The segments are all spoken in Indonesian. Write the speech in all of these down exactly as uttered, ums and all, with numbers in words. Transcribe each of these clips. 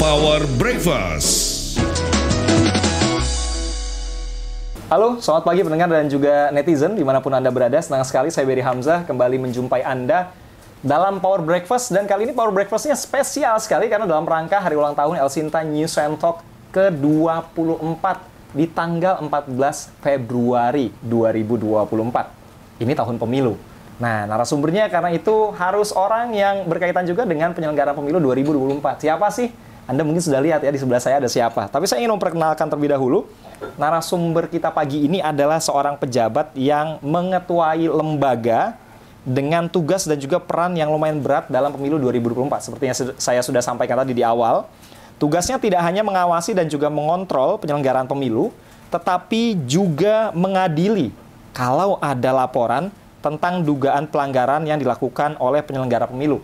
Power Breakfast. Halo, selamat pagi pendengar dan juga netizen dimanapun Anda berada. Senang sekali saya Beri Hamzah kembali menjumpai Anda dalam Power Breakfast. Dan kali ini Power Breakfast-nya spesial sekali karena dalam rangka hari ulang tahun Elshinta News and Talk ke dua puluh empat di tanggal empat belas Februari dua ribu dua puluh empat. Ini tahun pemilu. Nah, narasumbernya karena itu harus orang yang berkaitan juga dengan penyelenggaraan pemilu dua ribu dua puluh empat. Siapa sih? Anda mungkin sudah lihat ya di sebelah saya ada siapa. Tapi saya ingin memperkenalkan terlebih dahulu. Narasumber kita pagi ini adalah seorang pejabat yang mengetuai lembaga dengan tugas dan juga peran yang lumayan berat dalam pemilu dua ribu dua puluh empat. Seperti yang saya sudah sampaikan tadi di awal, tugasnya tidak hanya mengawasi dan juga mengontrol penyelenggaraan pemilu, tetapi juga mengadili kalau ada laporan tentang dugaan pelanggaran yang dilakukan oleh penyelenggara pemilu.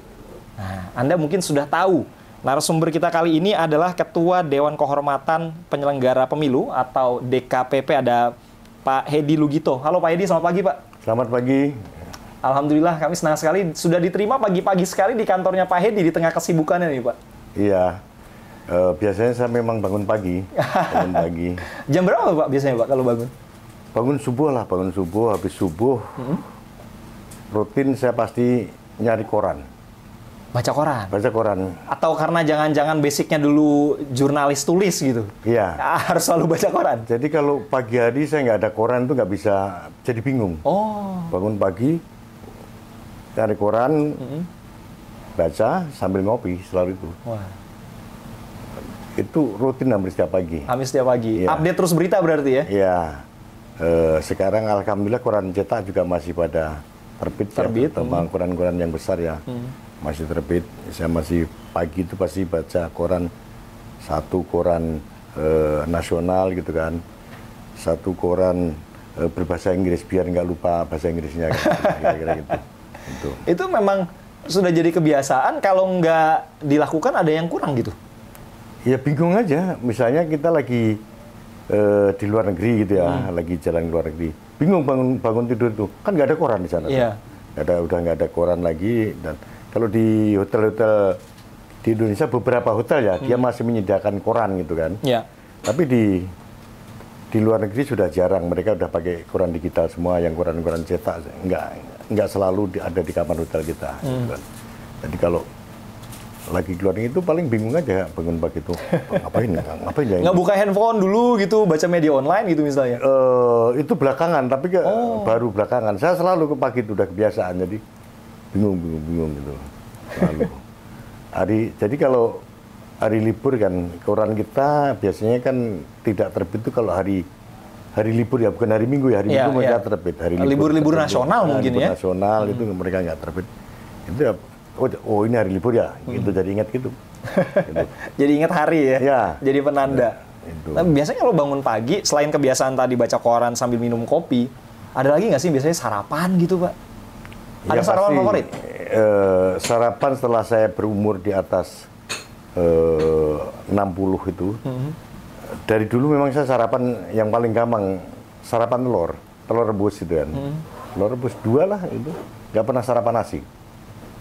Nah, Anda mungkin sudah tahu. Narasumber kita kali ini adalah Ketua Dewan Kehormatan Penyelenggara Pemilu atau D K P P, ada Pak Heddy Lugito. Halo Pak Heddy, selamat pagi Pak. Selamat pagi. Alhamdulillah kami senang sekali sudah diterima pagi-pagi sekali di kantornya Pak Heddy di tengah kesibukannya nih Pak. Iya, e, biasanya saya memang bangun pagi. bangun pagi. Jam berapa Pak biasanya Pak kalau bangun? Bangun subuh lah, bangun subuh, habis subuh. Hmm? Rutin saya pasti nyari koran. Baca koran? Baca koran. Atau karena jangan-jangan basicnya dulu jurnalis tulis gitu? Iya. Harus selalu baca koran? Jadi kalau pagi hari saya nggak ada koran itu nggak bisa, jadi bingung. Oh. Bangun pagi, cari koran, mm-hmm. baca sambil ngopi, selalu itu. Wah. Itu rutin hampir setiap pagi. Hampir setiap pagi. Ya. Update terus berita berarti ya? Iya. Eh, sekarang alhamdulillah koran cetak juga masih pada terbit. Terbit. Ya, mm-hmm. koran-koran yang besar ya. Mm-hmm. Masih terbit, saya masih pagi itu pasti baca koran, satu koran e, nasional gitu kan, satu koran e, berbahasa Inggris biar nggak lupa bahasa Inggrisnya gitu, kira-kira gitu. Itu. Itu memang sudah jadi kebiasaan, kalau nggak dilakukan ada yang kurang gitu? Ya bingung aja, misalnya kita lagi e, di luar negeri gitu ya, hmm. lagi jalan luar negeri, bingung bangun, bangun tidur tuh, kan nggak ada koran di sana, yeah. kan? Ada, udah nggak ada koran lagi. Dan kalau di hotel-hotel di Indonesia, beberapa hotel ya, hmm. dia masih menyediakan koran gitu kan. Ya. Tapi di di luar negeri sudah jarang, mereka sudah pakai koran digital semua, yang koran-koran cetak, enggak, enggak selalu di, ada di kamar hotel kita. Hmm. Gitu kan. Jadi kalau lagi keluar itu paling bingung aja bangun pagi itu, ngapain, ngapain ya? Nggak buka handphone dulu gitu, baca media online gitu misalnya? Uh, itu belakangan, tapi ke, oh. baru belakangan. Saya selalu ke pagi itu, udah kebiasaan, jadi bingung, bingung, bingung gitu. Lalu hari, jadi kalau hari libur kan koran kita biasanya kan tidak terbit itu kalau hari hari libur ya, bukan hari Minggu ya, hari ya, Minggu ya. Mereka terbit. Hari libur-libur nasional nah, mungkin libur ya. Nasional hmm. itu mereka nggak terbit. Itu ya, oh, oh ini hari libur ya, hmm. gitu jadi ingat gitu. gitu. Jadi ingat hari ya. ya. Jadi penanda. Itu. Nah, biasanya kalau bangun pagi selain kebiasaan tadi baca koran sambil minum kopi, ada lagi nggak sih biasanya sarapan gitu Pak? Ya, ada sarapan pasti, favorit? Eh, sarapan setelah saya berumur di atas eh, enam puluh itu, mm-hmm. dari dulu memang saya sarapan yang paling gampang, sarapan telur, telur rebus gitu kan. Mm-hmm. Telur rebus dua lah itu, nggak pernah sarapan nasi.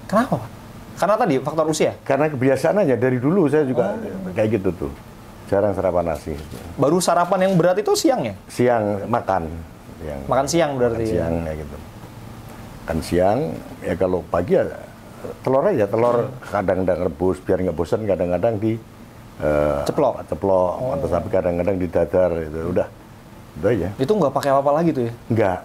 Kenapa? Karena tadi faktor usia? Karena kebiasaan aja, dari dulu saya juga oh. kayak gitu tuh, jarang sarapan nasi. Baru sarapan yang berat itu siang ya? Siang, makan. Siang. Makan siang berarti? Makan siang, ya gitu. Kan siang, ya kalau pagi ya telur aja, telur kadang-kadang rebus biar nggak bosan, kadang-kadang di uh, ceplok, ceplok, oh. atau sampai kadang-kadang di dadar, itu udah, udah aja. Itu nggak pakai apa-apa lagi tuh ya? Nggak,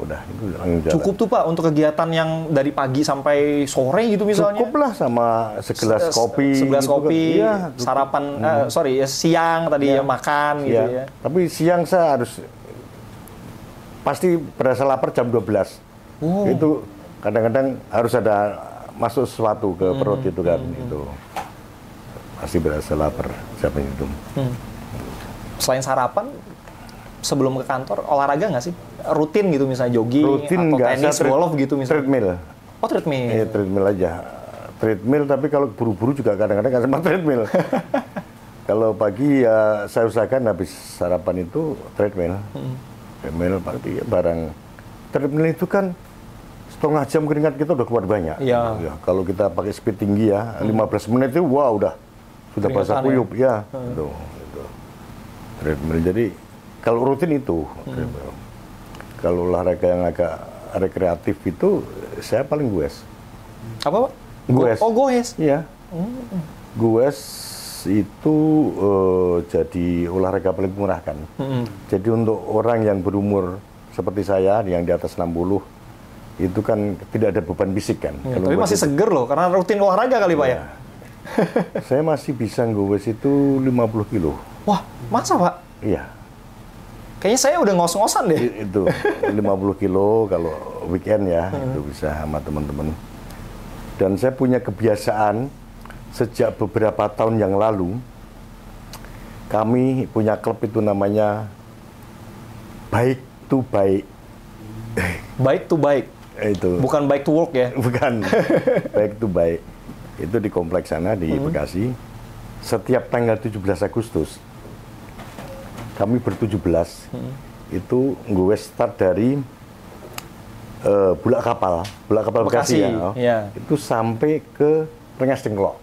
udah itu jalan. Cukup tuh Pak untuk kegiatan yang dari pagi sampai sore gitu misalnya? Cukup lah sama segelas Se- kopi, segelas gitu kopi, kan. Ya, sarapan, hmm. uh, sorry ya, siang tadi ya, ya makan siang. Gitu ya. Tapi siang saya harus pasti berasa lapar jam dua belas. Oh. Itu kadang-kadang harus ada masuk sesuatu ke perut hmm, itu kan hmm, itu pasti berasa lapar siapa itu. Hmm. Selain sarapan sebelum ke kantor olahraga nggak sih rutin gitu misalnya jogging rutin atau gak, tenis golf gitu misalnya. Treadmill. Oh treadmill. Iya eh, treadmill aja. Treadmill tapi kalau buru-buru juga kadang-kadang nggak sempat treadmill. Kalau pagi ya saya usahakan habis sarapan itu treadmill. Hmm. Treadmill pasti barang. Treadmill itu kan setengah jam keringat kita udah keluar banyak. Ya. Ya, kalau kita pakai speed tinggi ya, lima belas menit itu wah wow, udah sudah basah kuyup ya, ya. Hmm. Itu, itu. Treadmill. Jadi kalau rutin itu hmm. kalau olahraga yang agak rekreatif itu saya paling goes. Apa Pak? Goes. Oh goes. Iya. Hmm. Goes itu uh, jadi olahraga paling murah kan. Hmm. Jadi untuk orang yang berumur seperti saya yang di atas enam puluh itu kan tidak ada beban fisik kan. Ya, tapi masih itu seger loh, karena rutin olahraga kali ya, Pak ya? Saya masih bisa ngowes itu lima puluh kilo. Wah, masa Pak? Iya. Kayaknya saya udah ngos-ngosan deh. I, itu, lima puluh kilo kalau weekend ya, hmm. itu bisa sama teman-teman. Dan saya punya kebiasaan, sejak beberapa tahun yang lalu, kami punya klub itu namanya Bike to Bike. Bike to Bike? Itu. Bukan bike to work ya? Bukan. Bike to Bike. Itu di kompleks sana di hmm. Bekasi. Setiap tanggal tujuh belas Agustus kami bertujuh belas hmm. itu gue start dari uh, Bulak Kapal, Bulak Kapal Bekasi, Bekasi ya, oh. ya. Itu sampai ke Rengasdengklok.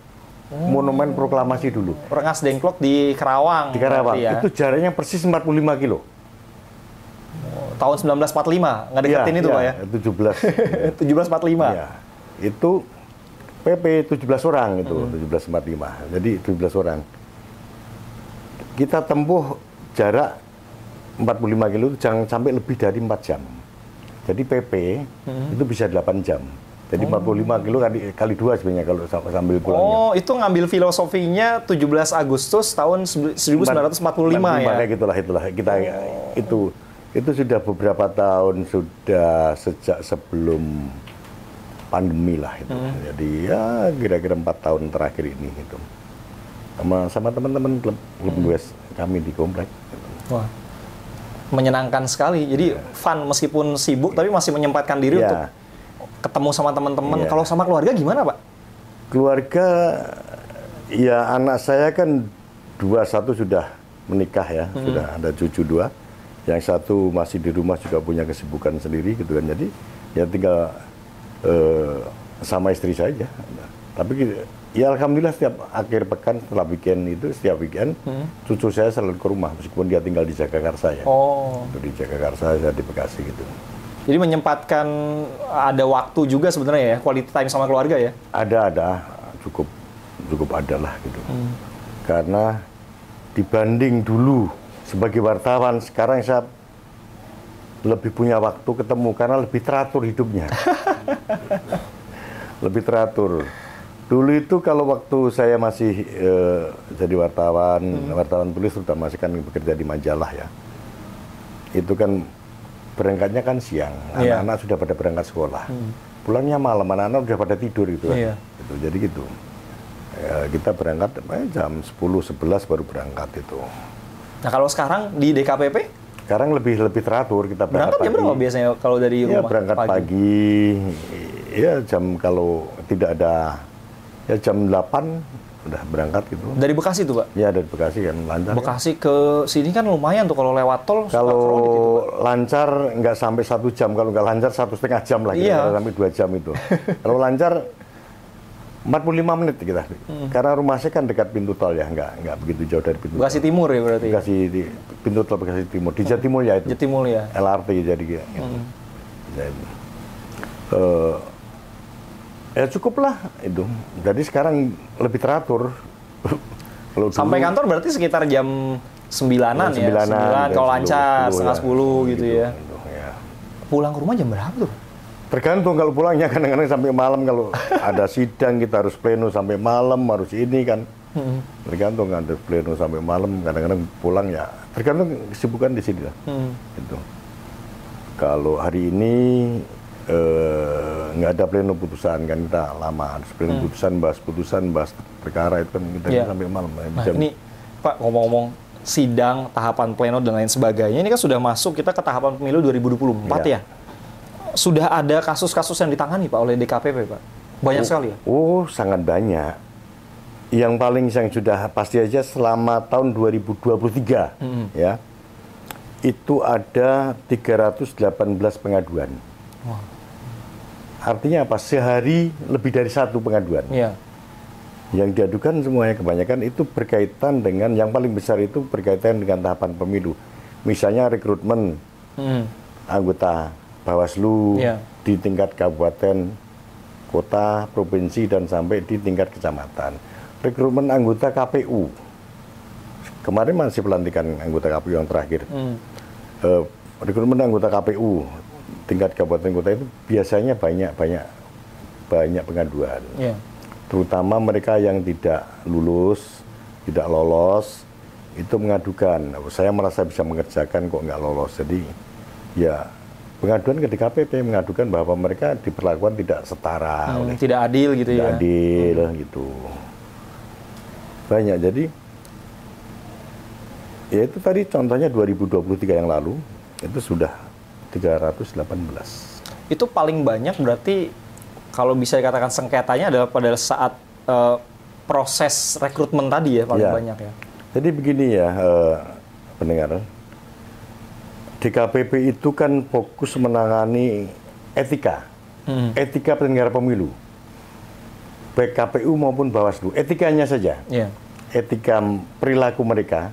Hmm. Monumen Proklamasi dulu. Rengasdengklok di Karawang. Di Karawang. Ya. Itu jaraknya persis empat puluh lima kilo. Tahun seribu sembilan ratus empat puluh lima, nggak deketin ya, itu ya, Pak ya? tujuh belas. tujuh belas empat puluh lima? Ya, itu P P tujuh belas orang itu, hmm. tujuh belas empat puluh lima. Jadi tujuh belas orang. Kita tempuh jarak empat puluh lima kilo, jangan sampai lebih dari empat jam. Jadi P P hmm. itu bisa delapan jam. Jadi oh. empat puluh lima kilo kali, kali dua sebenarnya kalau sambil pulangnya. Oh, itu ngambil filosofinya tujuh belas Agustus tahun seribu sembilan ratus empat puluh lima ya? Kayak gitulah, itulah. Kita, oh. itu. Itu sudah beberapa tahun, sudah sejak sebelum pandemi lah itu. Hmm. Jadi ya kira-kira empat tahun terakhir ini gitu. Sama, sama teman-teman klub, klub hmm. West kami di komplek. Gitu. Wah, menyenangkan sekali. Jadi yeah. fun meskipun sibuk yeah. tapi masih menyempatkan diri yeah. untuk ketemu sama teman-teman. Yeah. Kalau sama keluarga gimana Pak? Keluarga, ya anak saya kan dua, satu sudah menikah ya, hmm. sudah ada cucu dua. Yang satu masih di rumah juga punya kesibukan sendiri gitu kan. Jadi ya tinggal uh, sama istri saja. Tapi ya alhamdulillah setiap akhir pekan setelah weekend itu, setiap weekend hmm. cucu saya selalu ke rumah. Meskipun dia tinggal di Jagakarsa ya. Oh. Di Jagakarsa, saya di Bekasi gitu. Jadi menyempatkan ada waktu juga sebenarnya ya, quality time sama keluarga ya? Ada, ada. Cukup, cukup ada lah gitu. Hmm. Karena dibanding dulu sebagai wartawan, sekarang saya lebih punya waktu ketemu, karena lebih teratur hidupnya. Lebih teratur. Dulu itu kalau waktu saya masih eh, jadi wartawan, hmm. wartawan tulis, terutama masih kan bekerja di majalah ya. Itu kan berangkatnya kan siang, yeah. anak-anak sudah pada berangkat sekolah. Hmm. Pulangnya malam, anak-anak sudah pada tidur gitu. Yeah. Gitu, jadi gitu. Ya, kita berangkat eh, jam sepuluh, sebelas baru berangkat itu. Nah kalau sekarang di D K P P? Sekarang lebih lebih teratur, kita berangkat, berangkat jam berapa biasanya kalau dari rumah? Ya berangkat pagi. pagi, ya jam kalau tidak ada ya jam delapan udah berangkat gitu. Dari Bekasi tuh Pak? Ya dari Bekasi kan lancar. Bekasi ya. Ke sini kan lumayan tuh kalau lewat tol. Kalau gitu, lancar nggak sampai satu jam, kalau nggak lancar satu setengah jam lagi, iya. Nggak sampai dua jam itu. Kalau lancar empat puluh lima menit kita, hmm. karena rumah saya kan dekat pintu tol ya, nggak nggak begitu jauh dari pintu Bekasi tol. Timur ya berarti? Bekasi, di, pintu tol Bekasi Timur, di Jatimulya itu. Jatimulya. L R T jadi gitu. Hmm. Uh, ya cukup lah itu, jadi sekarang lebih teratur. Dulu, sampai kantor berarti sekitar jam sembilanan ya? Sembilanan, kalau lancar, setengah sepuluh gitu, gitu ya. Gitu, ya. Pulang ke rumah jam berapa tuh? Tergantung, kalau pulangnya kadang-kadang sampai malam, kalau ada sidang kita harus pleno sampai malam, harus ini kan. Hmm. Tergantung, ada pleno sampai malam, kadang-kadang pulang ya. Tergantung kesibukan di sini lah. Hmm. Gitu. Kalau hari ini nggak eh, ada pleno putusan kan, kita lama harus pleno hmm. putusan, bahas putusan, bahas perkara itu kan kita yeah. sampai malam. Nah, ini Pak ngomong-ngomong sidang, tahapan pleno dan lain sebagainya, ini kan sudah masuk kita ke tahapan pemilu dua ribu dua puluh empat yeah. ya. Sudah ada kasus-kasus yang ditangani Pak oleh D K P P Pak? Banyak oh, sekali ya? Oh, sangat banyak. Yang paling yang sudah pasti aja selama tahun dua ribu dua puluh tiga hmm. ya, itu ada tiga ratus delapan belas pengaduan. Wow. Artinya apa? Sehari lebih dari satu pengaduan. Yeah. Yang diadukan semuanya kebanyakan itu berkaitan dengan, yang paling besar itu berkaitan dengan tahapan pemilu. Misalnya rekrutmen hmm. anggota Bawaslu yeah. di tingkat kabupaten, kota, provinsi, dan sampai di tingkat kecamatan. Rekrutmen anggota K P U. Kemarin masih pelantikan anggota K P U yang terakhir. Hmm. Uh, rekrutmen anggota K P U tingkat kabupaten kota itu biasanya banyak-banyak banyak pengaduan. Yeah. Terutama mereka yang tidak lulus, tidak lolos, itu mengadukan. Saya merasa bisa mengerjakan kok nggak lolos. Jadi ya pengaduan ke D K P P mengadukan bahwa mereka diperlakukan tidak setara. Hmm, oleh, tidak adil gitu tidak ya? Tidak adil hmm. gitu. Banyak, jadi ya itu tadi contohnya dua ribu dua puluh tiga yang lalu, itu sudah tiga ratus delapan belas. Itu paling banyak berarti kalau bisa dikatakan sengketanya adalah pada saat uh, proses rekrutmen tadi ya paling ya. banyak ya. Jadi begini ya uh, pendengar, D K P P itu kan fokus menangani etika, hmm. etika penyelenggara pemilu, baik K P U maupun Bawaslu, etikanya saja, yeah. etika perilaku mereka,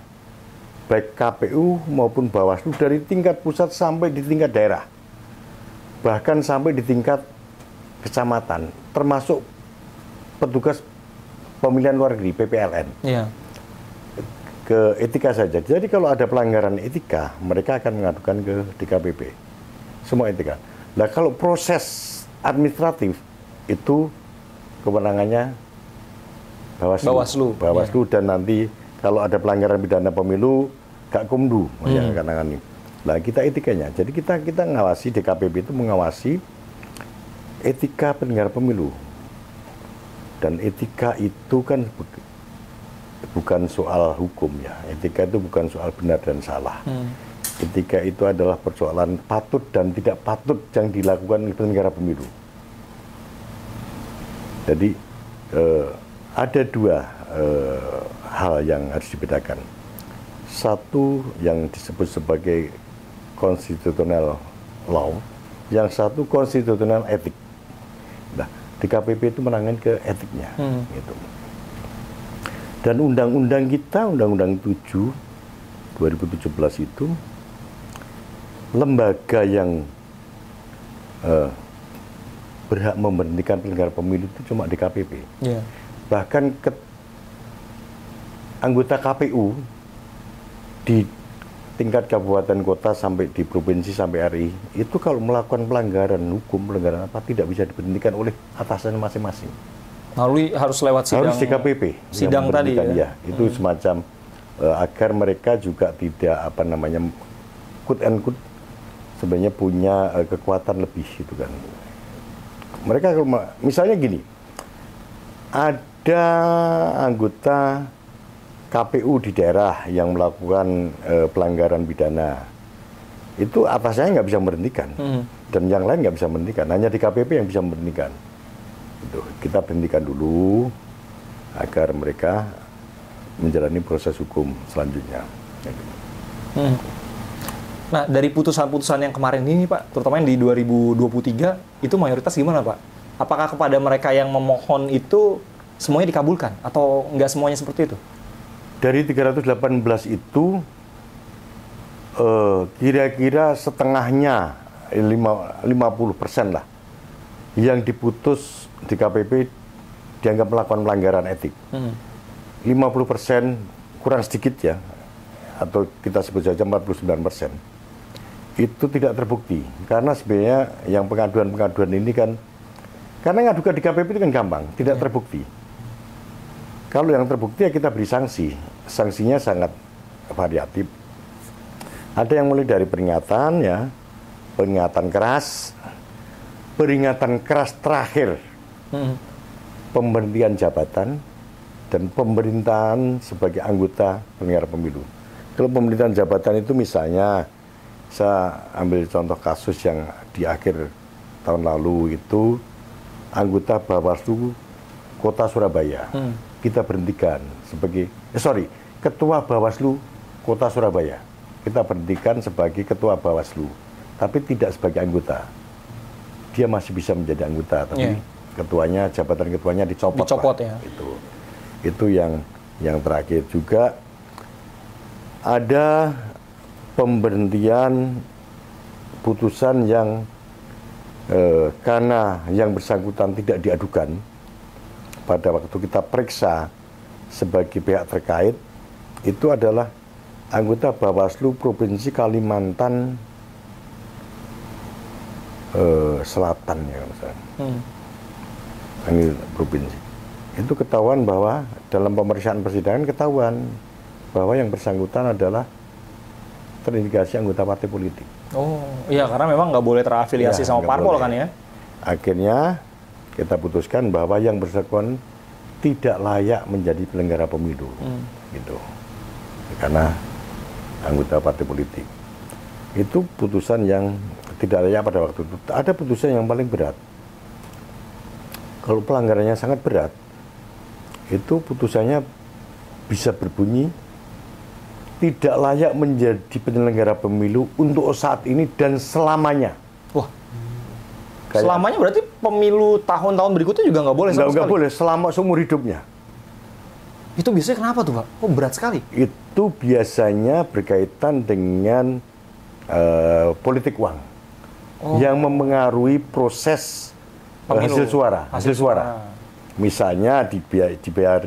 baik K P U maupun Bawaslu dari tingkat pusat sampai di tingkat daerah, bahkan sampai di tingkat kecamatan, termasuk petugas pemilihan luar negeri P P L N yeah. ke etika saja. Jadi kalau ada pelanggaran etika, mereka akan mengadukan ke D K P P, semua etika. Nah kalau proses administratif itu kewenangannya Bawaslu, Bawaslu, Bawaslu yeah. dan nanti kalau ada pelanggaran pidana pemilu Gakkumdu hmm. yang akan menangani. Nah kita etikanya, jadi kita kita ngawasi, D K P P itu mengawasi etika penyelenggara pemilu. Dan etika itu kan bukan soal hukum ya, etika itu bukan soal benar dan salah. Hmm. Etika itu adalah persoalan patut dan tidak patut yang dilakukan oleh penyelenggara pemilu. Jadi eh, ada dua eh, hal yang harus dibedakan. Satu yang disebut sebagai constitutional law, yang satu constitutional etik. Nah, D K P P itu menangani ke etiknya, hmm. gitu. Dan undang-undang kita, Undang-Undang tujuh dua ribu tujuh belas itu, lembaga yang eh, berhak memberhentikan penyelenggara pemilu itu cuma D K P P. Yeah. Bahkan ke, anggota K P U di tingkat kabupaten kota sampai di provinsi sampai R I itu kalau melakukan pelanggaran hukum, pelanggaran apa, tidak bisa diberhentikan oleh atasan masing-masing. Lalu harus lewat sidang, harus D K P P sidang tadi ya, ya itu hmm. semacam uh, agar mereka juga tidak apa namanya quote and quote sebenarnya punya uh, kekuatan lebih gitu kan. Mereka kalau misalnya gini, ada anggota K P U di daerah yang melakukan uh, pelanggaran pidana, itu atasnya nggak bisa memberhentikan hmm. dan yang lain nggak bisa memberhentikan, hanya D K P P yang bisa memberhentikan. Kita berhentikan dulu agar mereka menjalani proses hukum selanjutnya. Hmm. Nah, dari putusan-putusan yang kemarin ini Pak, terutama yang di dua ribu dua puluh tiga, itu mayoritas gimana Pak? Apakah kepada mereka yang memohon itu semuanya dikabulkan atau nggak semuanya seperti itu? Dari tiga ratus delapan belas itu, eh, kira-kira setengahnya, lima puluh persen lah, yang diputus D K P P dianggap melakukan pelanggaran etik. Hmm. lima puluh persen kurang sedikit ya, atau kita sebut saja empat puluh sembilan persen. Itu tidak terbukti, karena sebenarnya yang pengaduan-pengaduan ini kan, karena ngadu ke D K P P itu kan gampang, tidak yeah. terbukti. Kalau yang terbukti ya kita beri sanksi, sanksinya sangat variatif. Ada yang mulai dari peringatan ya, peringatan keras, peringatan keras terakhir, hmm. pemberhentian jabatan, dan pemerintahan sebagai anggota penyelenggara pemilu. Kalau pemerintahan jabatan itu misalnya, saya ambil contoh kasus yang di akhir tahun lalu itu, anggota Bawaslu Kota Surabaya, hmm. kita berhentikan sebagai, eh, sorry, Ketua Bawaslu Kota Surabaya, kita berhentikan sebagai Ketua Bawaslu, tapi tidak sebagai anggota. Dia masih bisa menjadi anggota, tapi yeah. ketuanya, jabatan ketuanya dicopot. Dicopot, Pak, ya. Itu. Itu yang yang terakhir juga ada pemberhentian putusan yang eh, karena yang bersangkutan tidak diadukan pada waktu kita periksa sebagai pihak terkait, itu adalah anggota Bawaslu Provinsi Kalimantan eh, Selatan ya, misalnya. Hmm. Ini provinsi. Itu ketahuan bahwa dalam pemeriksaan persidangan ketahuan bahwa yang bersangkutan adalah terindikasi anggota partai politik. Oh, iya karena memang nggak boleh terafiliasi ya, sama parpol kan ya. Akhirnya kita putuskan bahwa yang bersangkutan tidak layak menjadi penyelenggara pemilu, hmm. gitu. Karena anggota partai politik. Itu putusan yang tidak layak pada waktu itu. Ada putusan yang paling berat. Kalau pelanggarannya sangat berat, itu putusannya bisa berbunyi tidak layak menjadi penyelenggara pemilu untuk saat ini dan selamanya. Wah, kayak, selamanya berarti pemilu tahun-tahun berikutnya juga nggak boleh sama sekali? Nggak boleh, selama seumur hidupnya. Itu biasanya kenapa tuh Pak? Oh berat sekali. Itu biasanya berkaitan dengan uh, politik uang oh. yang memengaruhi proses pemilu. hasil suara. Hasil, hasil suara. suara. Misalnya dibiar, dibiar,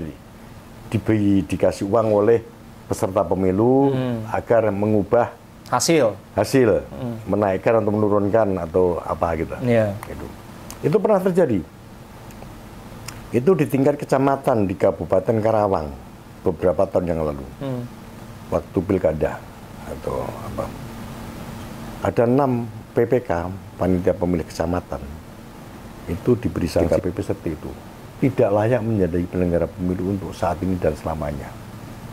dibiar, dikasih uang oleh peserta pemilu hmm. agar mengubah hasil, hasil hmm. menaikkan atau menurunkan atau apa gitu. Yeah. Itu. Itu pernah terjadi. Itu di tingkat kecamatan di Kabupaten Karawang beberapa tahun yang lalu, hmm. waktu pilkada atau apa. Ada enam P P K panitia pemilih kecamatan itu diberi sanksi K P P seperti itu. Tidak layak menjadi penyelenggara pemilu untuk saat ini dan selamanya.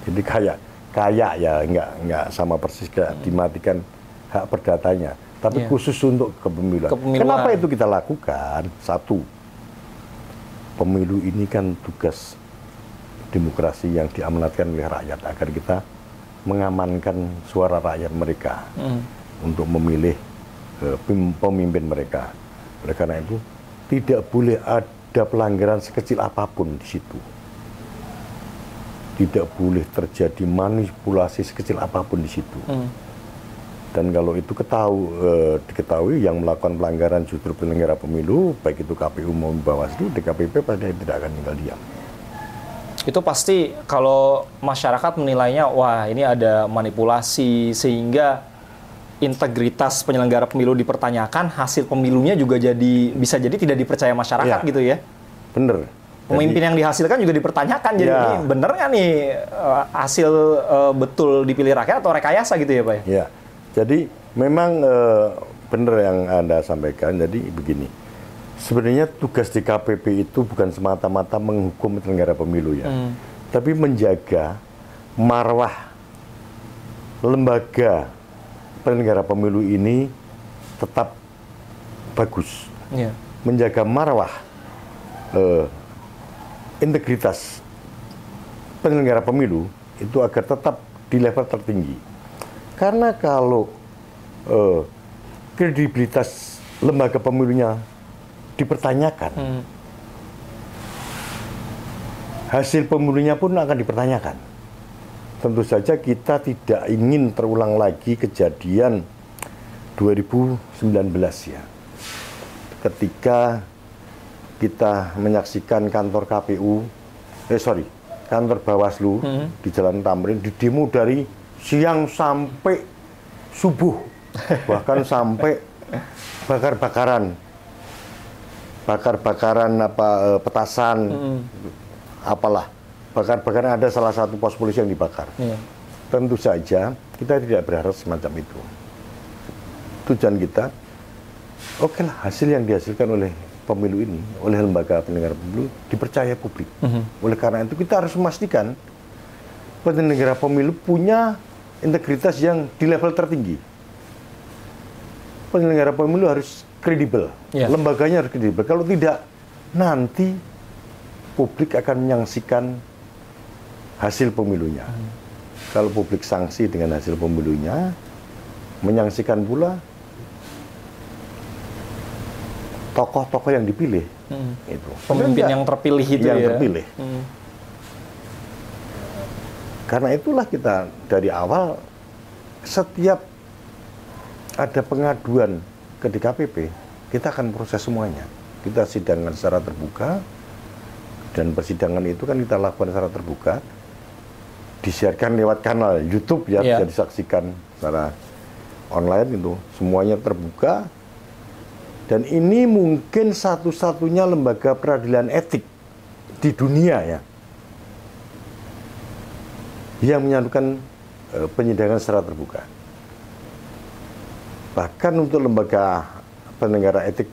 Jadi kayak kayak ya nggak nggak sama persis kayak dimatikan hak perdatanya, tapi yeah. khusus untuk kepemiluan. kepemiluan. Kenapa itu kita lakukan? Satu, pemilu ini kan tugas demokrasi yang diamanatkan oleh rakyat agar kita mengamankan suara rakyat mereka mm. untuk memilih uh, pemimpin mereka. Oleh karena itu tidak boleh ada Ada pelanggaran sekecil apapun di situ. Tidak boleh terjadi manipulasi sekecil apapun di situ. Hmm. Dan kalau itu ketahui, eh, diketahui yang melakukan pelanggaran justru penyelenggara pemilu, baik itu K P U maupun Bawaslu, D K P P pasti tidak akan tinggal diam. Itu pasti kalau masyarakat menilainya, wah ini ada manipulasi sehingga integritas penyelenggara pemilu dipertanyakan, hasil pemilunya juga jadi bisa jadi tidak dipercaya masyarakat ya, gitu ya. Bener. Pemimpin jadi, yang dihasilkan juga dipertanyakan. Jadi ya. Ini bener nggak nih hasil betul dipilih rakyat atau rekayasa gitu ya Pak? Ya. Jadi memang bener yang Anda sampaikan. Jadi begini, sebenarnya tugas di D K P P itu bukan semata-mata menghukum penyelenggara pemilu ya, hmm. tapi menjaga marwah lembaga penyelenggara pemilu ini tetap bagus, yeah. menjaga marwah eh, integritas penyelenggara pemilu itu agar tetap di level tertinggi. Karena kalau eh, kredibilitas lembaga pemilunya dipertanyakan, mm. hasil pemilunya pun akan dipertanyakan. Tentu saja kita tidak ingin terulang lagi kejadian dua ribu sembilan belas ya. Ketika kita menyaksikan kantor K P U, eh sorry, kantor Bawaslu hmm. di Jalan Tamrin didemo dari siang sampai subuh. Bahkan sampai bakar-bakaran. Bakar-bakaran apa petasan hmm. apalah. Bakar-bakaran ada salah satu pos polisi yang dibakar. Iya. Tentu saja kita tidak berharap semacam itu. Tujuan kita, oke lah hasil yang dihasilkan oleh pemilu ini, oleh lembaga penyelenggara pemilu dipercaya publik. Mm-hmm. Oleh karena itu kita harus memastikan penyelenggara pemilu punya integritas yang di level tertinggi. Penyelenggara pemilu harus kredibel, yeah. lembaganya harus kredibel. Kalau tidak, nanti publik akan menyaksikan hasil pemilunya. Hmm. Kalau publik sanksi dengan hasil pemilunya, menyaksikan pula tokoh-tokoh yang dipilih, hmm. itu pemimpin yang terpilih itu yang ya. terpilih. Hmm. Karena itulah kita dari awal setiap ada pengaduan ke D K P P, kita akan proses semuanya. Kita sidangkan secara terbuka, dan persidangan itu kan kita lakukan secara terbuka, disiarkan lewat kanal YouTube ya, yeah. bisa disaksikan secara online itu, semuanya terbuka. Dan ini mungkin satu-satunya lembaga peradilan etik di dunia ya, yang menyalukan e, penyidangan secara terbuka. Bahkan untuk lembaga penyelenggara etik,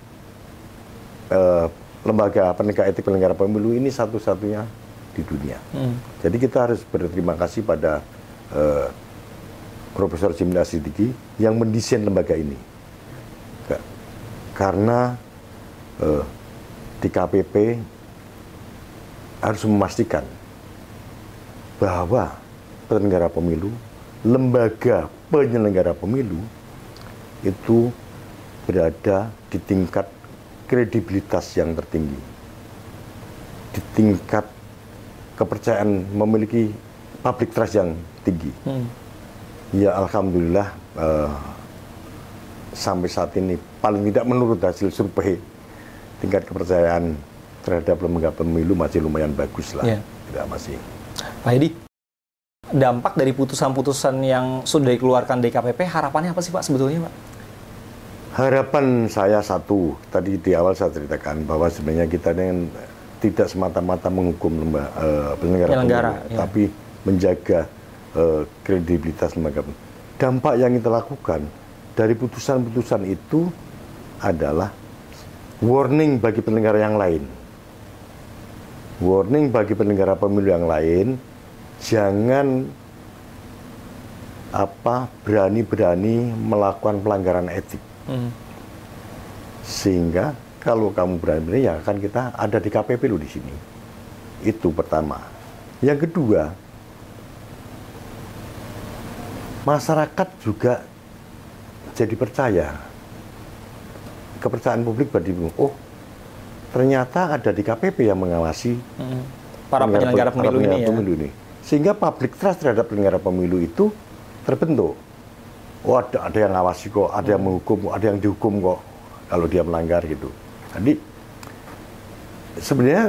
e, lembaga penegak etik penyelenggara pemilu ini satu-satunya di dunia. Hmm. Jadi kita harus berterima kasih pada e, Profesor Jimly Asshiddiqie yang mendesain lembaga ini. Karena eh, D K P P harus memastikan bahwa penyelenggara pemilu, lembaga penyelenggara pemilu itu berada di tingkat kredibilitas yang tertinggi, di tingkat kepercayaan memiliki public trust yang tinggi. Hmm. Ya alhamdulillah eh, sampai saat ini paling tidak menurut hasil survei tingkat kepercayaan terhadap lembaga pemilu masih lumayan bagus lah, yeah. tidak masih. Pak Heddy, dampak dari putusan-putusan yang sudah dikeluarkan D K P P harapannya apa sih Pak sebetulnya Pak? Harapan saya satu, tadi di awal saya ceritakan bahwa sebenarnya kita dengan tidak semata-mata menghukum lembaga uh, penyelenggara Penyelenggara, pemilu, yeah. tapi menjaga uh, kredibilitas lembaga pemilu. Dampak yang kita lakukan dari putusan-putusan itu adalah warning bagi penyelenggara yang lain. Warning bagi penyelenggara pemilu yang lain, jangan apa berani-berani melakukan pelanggaran etik. Hmm. Sehingga kalau kamu berani-berani ya kan kita ada di K P P lu di sini. Itu pertama. Yang kedua, masyarakat juga jadi percaya, kepercayaan publik bagi oh ternyata ada di D K P P yang mengawasi hmm. para penyelenggara, penyelenggara pemilu, para penyelenggara pemilu, ini, pemilu ya. ini, sehingga public trust terhadap penyelenggara pemilu itu terbentuk. Oh ada, ada yang ngawasi kok, ada hmm. yang menghukum, ada yang dihukum kok kalau dia melanggar gitu. Jadi sebenarnya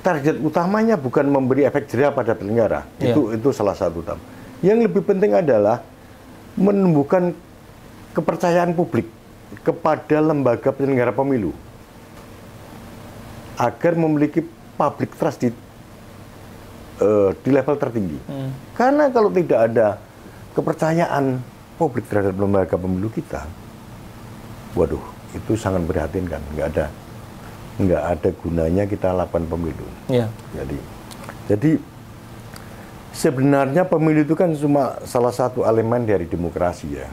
target utamanya bukan memberi efek jerah pada penyelenggara, yeah. itu itu salah satu utama. Yang lebih penting adalah menumbuhkan kepercayaan publik kepada lembaga penyelenggara pemilu agar memiliki public trust di, uh, di level tertinggi. Hmm. Karena kalau tidak ada kepercayaan publik terhadap lembaga pemilu kita, waduh, itu sangat memprihatinkan. Nggak ada, nggak ada gunanya kita lakukan pemilu. Yeah. Jadi, jadi sebenarnya pemilu itu kan cuma salah satu elemen dari demokrasi ya.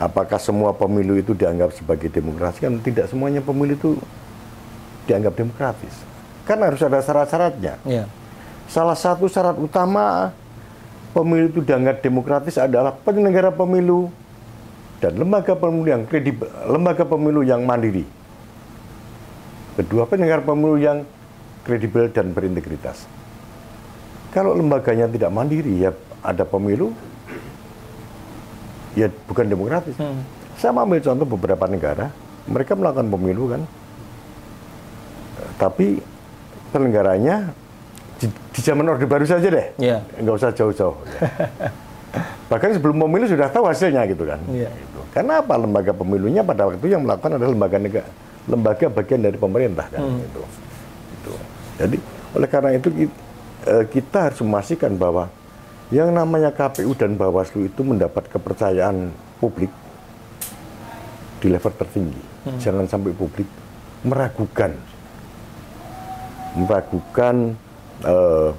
Apakah semua pemilu itu dianggap sebagai demokrasi? Kan tidak semuanya pemilu itu dianggap demokratis. Kan harus ada syarat-syaratnya. Ya. Salah satu syarat utama pemilu itu dianggap demokratis adalah penyelenggara pemilu dan lembaga pemilu yang kredibel, lembaga pemilu yang mandiri. Kedua, penyelenggara pemilu yang kredibel dan berintegritas. Kalau lembaganya tidak mandiri, ya ada pemilu, ya bukan demokratis. Hmm. Saya ambil contoh beberapa negara, mereka melakukan pemilu kan, tapi penyelenggaranya di, di zaman Orde Baru saja deh, yeah. nggak usah jauh-jauh. Ya. Bahkan sebelum pemilu sudah tahu hasilnya gitu kan. Yeah. Gitu. Karena apa? Lembaga pemilunya pada waktu itu yang melakukan adalah lembaga negara, lembaga bagian dari pemerintah kan. Hmm. Gitu. Gitu. Jadi oleh karena itu kita, kita harus memastikan bahwa yang namanya K P U dan Bawaslu itu mendapat kepercayaan publik di level tertinggi. Hmm. Jangan sampai publik meragukan, meragukan uh,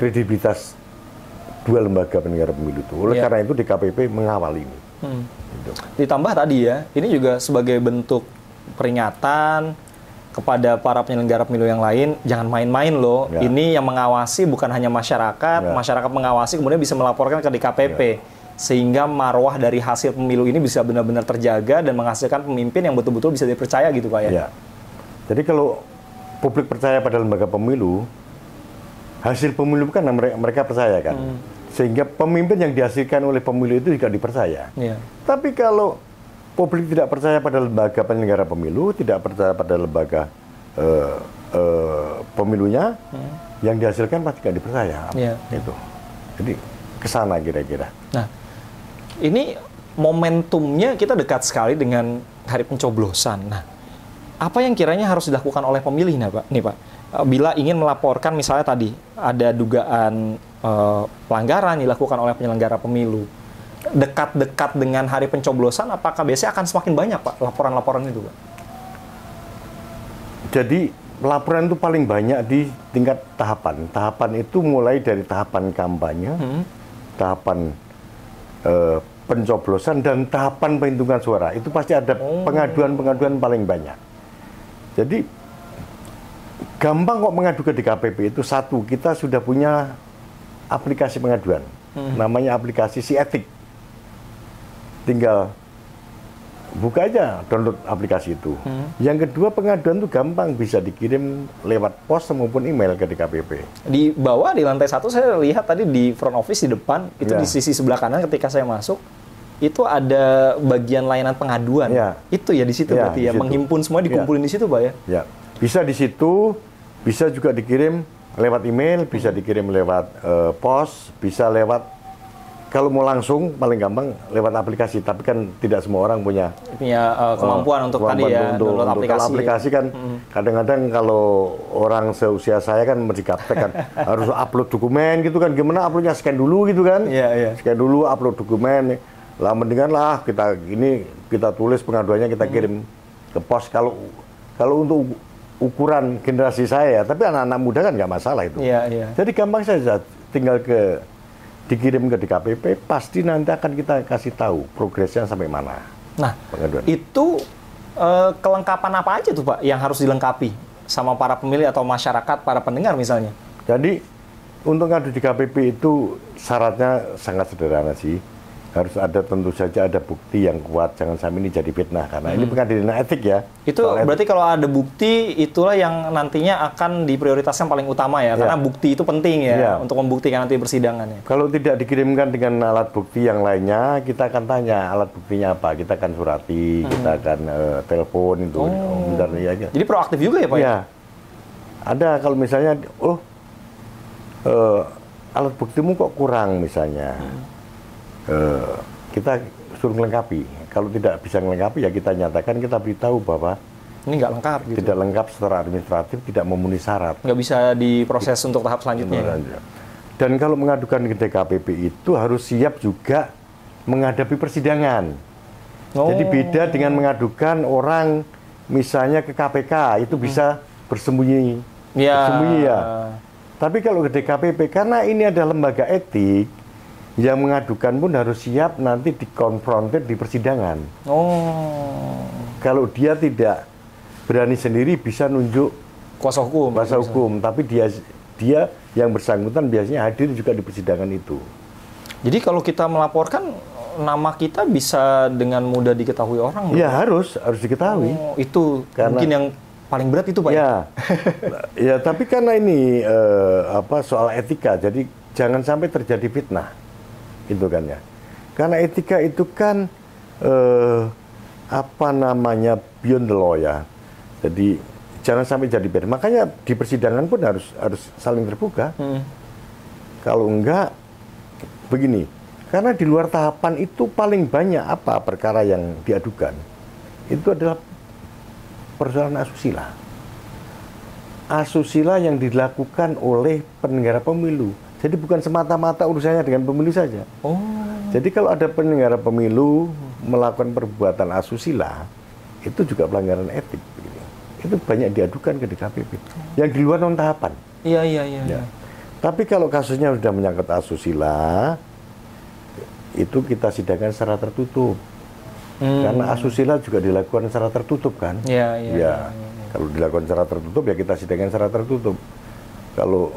kredibilitas dua lembaga penyelenggara pemilu itu. Oleh yeah. karena itu D K P P mengawal ini. Hmm. Gitu. Ditambah tadi ya, ini juga sebagai bentuk peringatan kepada para penyelenggara pemilu yang lain, jangan main-main loh. Ya. Ini yang mengawasi bukan hanya masyarakat, ya. Masyarakat mengawasi kemudian bisa melaporkan ke D K P P. Ya. Sehingga marwah dari hasil pemilu ini bisa benar-benar terjaga dan menghasilkan pemimpin yang betul-betul bisa dipercaya gitu Pak ya. Ya. Jadi kalau publik percaya pada lembaga pemilu, hasil pemilu kan mereka percaya kan, hmm. sehingga pemimpin yang dihasilkan oleh pemilu itu juga dipercaya. Yeah. Tapi kalau publik tidak percaya pada lembaga penyelenggara pemilu, tidak percaya pada lembaga uh, uh, pemilunya, hmm. yang dihasilkan pasti tidak dipercaya. Yeah. Gitu. Jadi kesana kira-kira. Nah, ini momentumnya kita dekat sekali dengan hari pencoblosan. Nah, apa yang kiranya harus dilakukan oleh pemilih nih Pak? Nih Pak, bila ingin melaporkan misalnya tadi ada dugaan eh, pelanggaran dilakukan oleh penyelenggara pemilu, dekat-dekat dengan hari pencoblosan, apakah biasanya akan semakin banyak Pak laporan-laporan itu Pak? Jadi laporan itu paling banyak di tingkat tahapan. Tahapan itu mulai dari tahapan kampanye, hmm. tahapan eh, pencoblosan, dan tahapan penghitungan suara. Itu pasti ada pengaduan-pengaduan paling banyak. Jadi gampang kok mengadu ke D K P P itu. Satu, kita sudah punya aplikasi pengaduan, hmm. namanya aplikasi Si Etik. Tinggal buka aja, download aplikasi itu. Hmm. Yang kedua, pengaduan itu gampang, bisa dikirim lewat pos maupun email ke D K P P. Di bawah, di lantai satu, saya lihat tadi di front office di depan, itu ya. Di sisi sebelah kanan ketika saya masuk, itu ada bagian layanan pengaduan. Ya. Itu ya di situ ya, berarti di ya, situ. Menghimpun semua, dikumpulin ya. Di situ Pak ya? Ya. Bisa di situ, bisa juga dikirim lewat email, bisa dikirim lewat uh, pos, bisa lewat, kalau mau langsung paling gampang lewat aplikasi. Tapi kan tidak semua orang punya punya uh, kemampuan uh, untuk kemampuan tadi ya, untuk, download untuk, aplikasi. Kalau aplikasi kan kadang-kadang hmm. kalau orang seusia saya kan mesti gaptek kan harus upload dokumen gitu kan, gimana uploadnya, scan dulu gitu kan, yeah, yeah. scan dulu upload dokumen, lah mendingan lah kita ini kita tulis pengaduannya, kita kirim hmm. ke pos. Kalau kalau untuk ukuran generasi saya, tapi anak-anak muda kan nggak masalah itu. Ya, ya. Jadi gampang saja, tinggal ke dikirim ke D K P P, pasti nanti akan kita kasih tahu progresnya sampai mana. Nah, pengaduan. Itu eh, kelengkapan apa aja tuh Pak yang harus dilengkapi sama para pemilih atau masyarakat, para pendengar misalnya? Jadi untuk ngadu D K P P itu syaratnya sangat sederhana sih. Harus ada, tentu saja ada bukti yang kuat, jangan sampai ini jadi fitnah, karena hmm. ini pengadilan etik ya. Itu berarti etik. Kalau ada bukti, itulah yang nantinya akan diprioritaskan paling utama ya, ya. Karena bukti itu penting ya, ya, untuk membuktikan nanti persidangannya. Kalau tidak dikirimkan dengan alat bukti yang lainnya, kita akan tanya alat buktinya apa, kita akan surati, hmm. kita akan uh, telepon itu. Oh. Oh, bentar, ya, ya. Jadi proaktif juga ya Pak ya? Ya? Ada, kalau misalnya, oh, uh, alat buktimu kok kurang misalnya, hmm. Uh, kita suruh melengkapi. Kalau tidak bisa melengkapi ya kita nyatakan, kita beritahu bahwa ini nggak lengkap gitu. Tidak lengkap secara administratif, tidak memenuhi syarat, nggak bisa diproses It, untuk tahap selanjutnya. Dan kalau mengadukan ke D K P P itu harus siap juga menghadapi persidangan. Oh. Jadi beda dengan mengadukan orang misalnya ke K P K, itu hmm. bisa bersembunyi ya. Bersembunyi ya. Tapi kalau ke D K P P, karena ini ada lembaga etik, yang mengadukan pun harus siap nanti dikonfrontir di persidangan. Oh. Kalau dia tidak berani sendiri bisa nunjuk kuasa hukum. Kuasa hukum, tapi dia dia yang bersangkutan biasanya hadir juga di persidangan itu. Jadi kalau kita melaporkan, nama kita bisa dengan mudah diketahui orang. Ya, harus harus diketahui. Oh, itu karena mungkin yang paling berat itu Pak. Ya. Ya, tapi karena ini eh, apa soal etika, jadi jangan sampai terjadi fitnah. Itu kan ya, karena etika itu kan eh, apa namanya beyond the law ya, jadi jangan sampai jadi beda. Makanya di persidangan pun harus harus saling terbuka. Hmm. Kalau enggak begini, karena di luar tahapan itu paling banyak apa perkara yang diadukan itu adalah persoalan asusila, asusila yang dilakukan oleh penyelenggara pemilu. Jadi bukan semata-mata urusannya dengan pemilu saja. Oh. Jadi kalau ada penyelenggara pemilu melakukan perbuatan asusila, itu juga pelanggaran etik. Itu banyak diadukan ke D K P P. Yang di luar non tahapan. Iya, iya, iya. Ya. Tapi kalau kasusnya sudah menyangkut asusila, itu kita sidangkan secara tertutup. Hmm. Karena asusila juga dilakukan secara tertutup kan? Iya, iya. Ya. Ya, ya, ya. Kalau dilakukan secara tertutup ya kita sidangkan secara tertutup. Kalau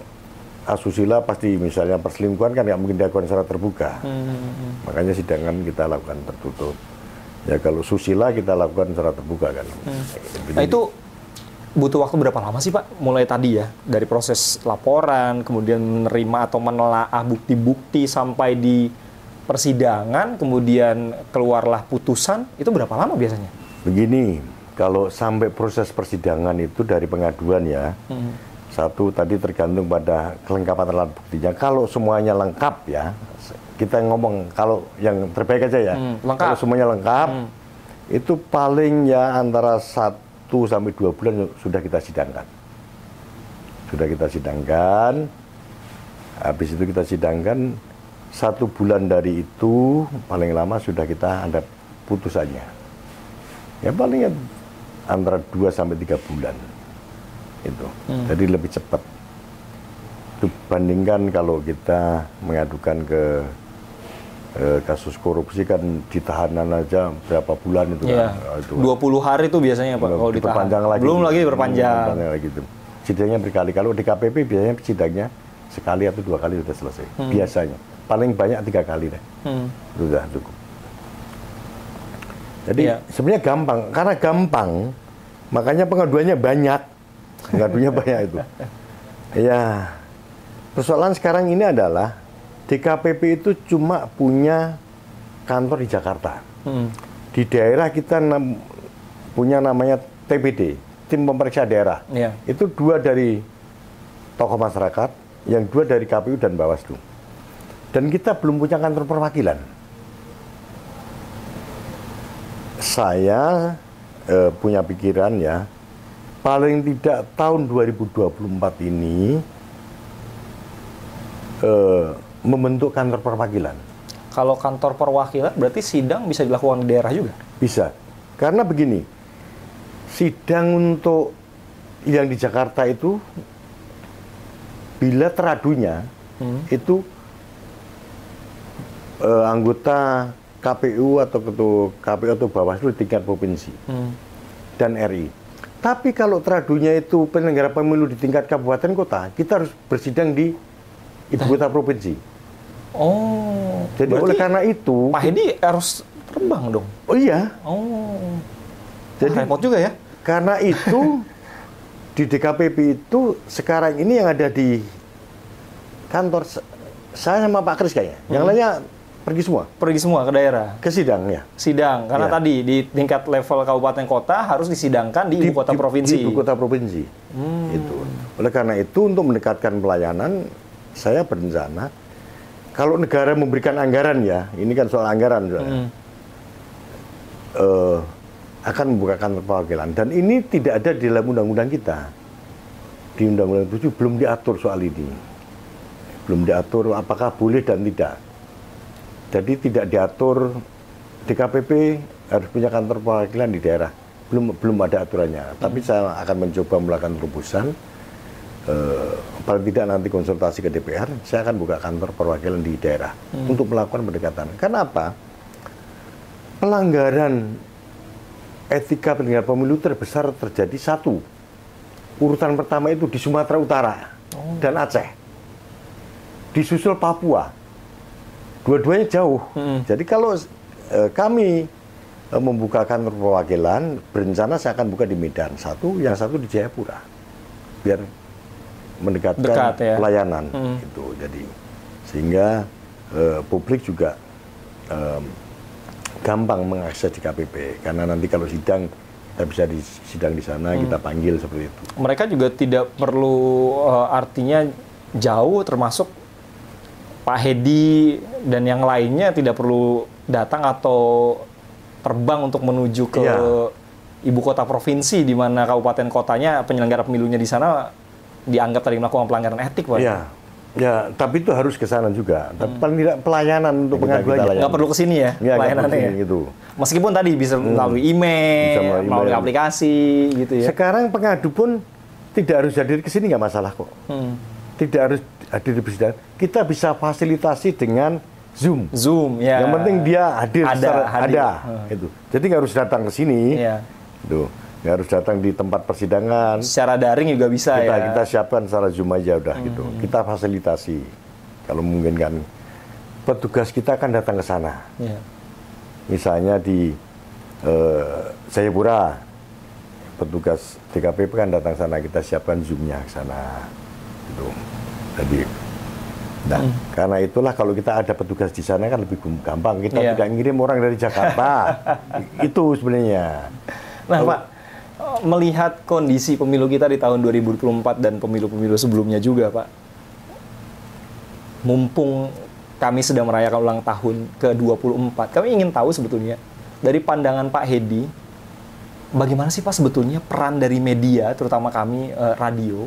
asusila pasti misalnya perselingkuhan kan nggak mungkin dilakukan secara terbuka, hmm. makanya sidangan kita lakukan tertutup. Ya kalau susila kita lakukan secara terbuka kan. Hmm. Nah itu butuh waktu berapa lama sih Pak? Mulai tadi ya, dari proses laporan, kemudian menerima atau menelaah bukti-bukti sampai di persidangan, kemudian keluarlah putusan, itu berapa lama biasanya? Begini, kalau sampai proses persidangan itu dari pengaduan ya, hmm. satu tadi tergantung pada kelengkapan alat buktinya. Kalau semuanya lengkap ya, kita ngomong kalau yang terbaik aja ya, hmm, lengkap. Kalau semuanya lengkap, hmm. itu paling ya antara satu sampai dua bulan sudah kita sidangkan. Sudah kita sidangkan, habis itu kita sidangkan, satu bulan dari itu paling lama sudah kita ada putusannya. Ya paling antara dua sampai tiga bulan itu. Hmm. Jadi lebih cepat. Dibandingkan kalau kita mengadukan ke kasus korupsi kan ditahanan aja berapa bulan itu yeah. kan itu. dua puluh hari itu biasanya Pak kalau ditahan. Lagi, belum lagi berpanjang. Lagi itu. Sidangnya berkali. Kalau D K P P biasanya sidangnya sekali atau dua kali sudah selesai. Hmm. Biasanya. Paling banyak tiga kali deh. Hmm. Sudah cukup. Jadi yeah. sebenarnya gampang. Karena gampang, makanya pengaduannya banyak. Pengaduannya banyak itu. Ya. Persoalan sekarang ini adalah D K P P itu cuma punya kantor di Jakarta. Hmm. Di daerah kita nam, punya namanya T P D, Tim Pemeriksa Daerah. Yeah. Itu dua dari tokoh masyarakat, yang dua dari K P U dan Bawaslu. Dan kita belum punya kantor perwakilan. Saya eh, punya pikiran ya, paling tidak tahun dua ribu dua puluh empat ini, eh, membentuk kantor perwakilan. Kalau kantor perwakilan berarti sidang bisa dilakukan di daerah juga? Bisa. Karena begini, sidang untuk yang di Jakarta itu, bila teradunya, hmm. itu eh, anggota K P U atau ketua K P U atau Bawaslu di tingkat provinsi hmm. dan R I. Tapi kalau teradunya itu penyelenggara pemilu di tingkat kabupaten kota, kita harus bersidang di ibu kota provinsi. Oh, jadi oleh karena itu Pak Heddy harus terbang dong. Oh iya. Oh, jadi repot juga ya. Karena itu di D K P P itu sekarang ini yang ada di kantor saya sama Pak Kris kayaknya. Hmm. Yang lainnya pergi semua. Pergi semua ke daerah. Ke sidang ya. Sidang. Karena ya. Tadi di tingkat level kabupaten kota harus disidangkan di, di ibu kota provinsi. Di, di ibu kota provinsi. Hmm. Itu. Oleh karena itu untuk mendekatkan pelayanan saya berencana. Kalau negara memberikan anggaran ya, ini kan soal anggaran, hmm. uh, akan membukakan perwakilan. Dan ini tidak ada di dalam undang-undang kita. Di undang-undang tujuh belum diatur soal ini. Belum diatur apakah boleh dan tidak. Jadi tidak diatur D K P P harus punya kantor perwakilan di daerah. Belum belum ada aturannya. Hmm. Tapi saya akan mencoba melakukan terobosan. Uh, paling tidak nanti konsultasi ke D P R, saya akan buka kantor perwakilan di daerah hmm. untuk melakukan pendekatan. Karena apa? Pelanggaran etika penyelenggara pemilu terbesar terjadi satu. Urutan pertama itu di Sumatera Utara oh. dan Aceh. Disusul Papua. Dua-duanya jauh. Hmm. Jadi kalau uh, kami uh, membuka kantor perwakilan, berencana saya akan buka di Medan satu, yang satu di Jayapura. Biar mendekatkan Dekat, ya. pelayanan hmm. itu jadi sehingga eh, publik juga eh, gampang mengakses di K P P karena nanti kalau sidang kita bisa di, sidang di sana hmm. kita panggil seperti itu. Mereka juga tidak perlu eh, artinya jauh termasuk Pak Heddy dan yang lainnya tidak perlu datang atau terbang untuk menuju ke ya. ibu kota provinsi di mana kabupaten kotanya penyelenggara pemilunya di sana dianggap tadi melakukan pelanggaran etik, Pak. Ya, ya, tapi itu harus ke sana juga. Hmm. Tapi paling tidak pelayanan untuk pengaduannya. Nggak perlu ke sini ya, ya pelayanannya. Kesini, ya. Gitu. Meskipun tadi bisa hmm. melalui email, bisa melalui, melalui email. aplikasi, gitu ya. Sekarang pengadu pun tidak harus hadir ke sini, nggak masalah kok. Hmm. Tidak harus hadir di persidangan. Kita bisa fasilitasi dengan Zoom. Zoom, ya. Yang penting dia hadir. Ada, secara, hadir. ada. Hmm. Itu. Jadi nggak harus datang ke sini. Ya. Tuh. Nggak harus datang di tempat persidangan. Secara daring juga bisa kita, ya? Kita siapkan secara Zoom aja udah hmm. gitu. Kita fasilitasi. Kalau mungkin kan petugas kita akan datang ke sana. Yeah. Misalnya di eh, Jayapura, petugas D K P P kan datang sana, kita siapkan zoomnya ke sana, gitu. Jadi, nah hmm. karena itulah kalau kita ada petugas di sana kan lebih gampang. Kita yeah. tidak ngirim orang dari Jakarta. Itu sebenarnya. Nah, lalu, Pak, melihat kondisi pemilu kita di tahun dua ribu dua puluh empat dan pemilu-pemilu sebelumnya juga, Pak. Mumpung kami sedang merayakan ulang tahun ke dua puluh empat, kami ingin tahu sebetulnya dari pandangan Pak Heddy, bagaimana sih Pak sebetulnya peran dari media, terutama kami eh, radio,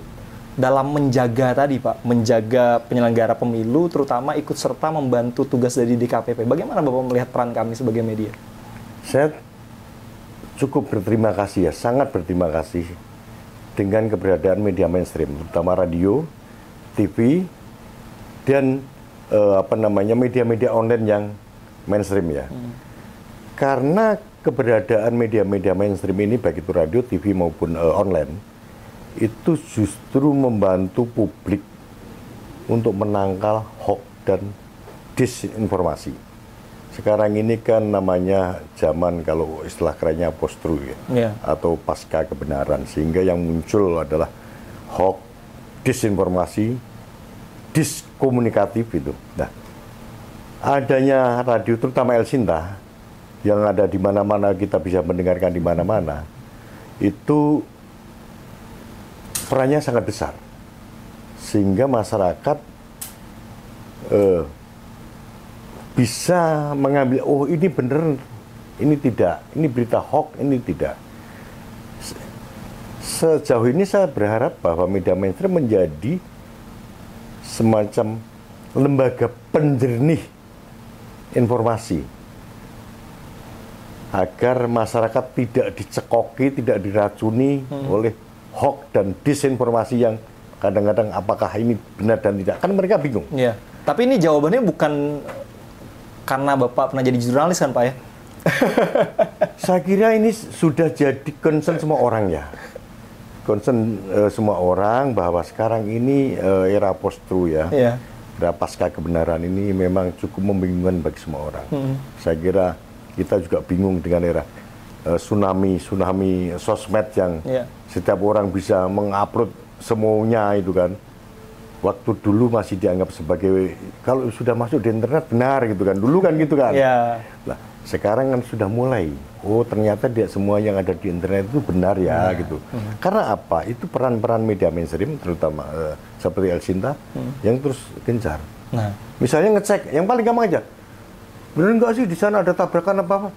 dalam menjaga tadi Pak, menjaga penyelenggara pemilu, terutama ikut serta membantu tugas dari D K P P. Bagaimana Bapak melihat peran kami sebagai media? Saya cukup berterima kasih ya, sangat berterima kasih dengan keberadaan media mainstream, terutama radio, T V, dan Uh, apa namanya media-media online yang mainstream ya. Hmm. Karena keberadaan media-media mainstream ini baik itu radio, T V maupun uh, online itu justru membantu publik untuk menangkal hoax dan disinformasi. Sekarang ini kan namanya zaman kalau istilah kerennya post-truth ya, yeah. atau pasca kebenaran, sehingga yang muncul adalah hoax, disinformasi, diskomunikatif itu. Nah, adanya radio terutama Elshinta yang ada di mana-mana, kita bisa mendengarkan di mana-mana, itu perannya sangat besar, sehingga masyarakat eh, bisa mengambil, oh ini bener, ini tidak, ini berita hoax, ini tidak. Sejauh ini saya berharap bahwa media mainstream menjadi semacam lembaga penjernih informasi agar masyarakat tidak dicekoki, tidak diracuni hmm. oleh hoax dan disinformasi yang kadang-kadang apakah ini benar dan tidak, kan mereka bingung ya. Tapi ini jawabannya bukan karena Bapak pernah jadi jurnalis kan Pak ya? Saya kira ini sudah jadi concern semua orang ya, concern uh, semua orang bahwa sekarang ini uh, era post-truth ya, yeah. era pasca kebenaran ini memang cukup membingungkan bagi semua orang. Mm. Saya kira kita juga bingung dengan era uh, tsunami, tsunami sosmed yang yeah. setiap orang bisa mengupload semuanya itu kan. Waktu dulu masih dianggap sebagai kalau sudah masuk di internet benar gitu kan, dulu kan gitu kan. Yeah. Nah, sekarang kan sudah mulai. Oh ternyata tidak semua yang ada di internet itu benar ya, nah, gitu. Uh. Karena apa? Itu peran-peran media mainstream, terutama uh, seperti Elshinta, uh. yang terus gencar. Nah. Misalnya ngecek, yang paling gampang aja, bener nggak sih di sana ada tabrakan apa-apa?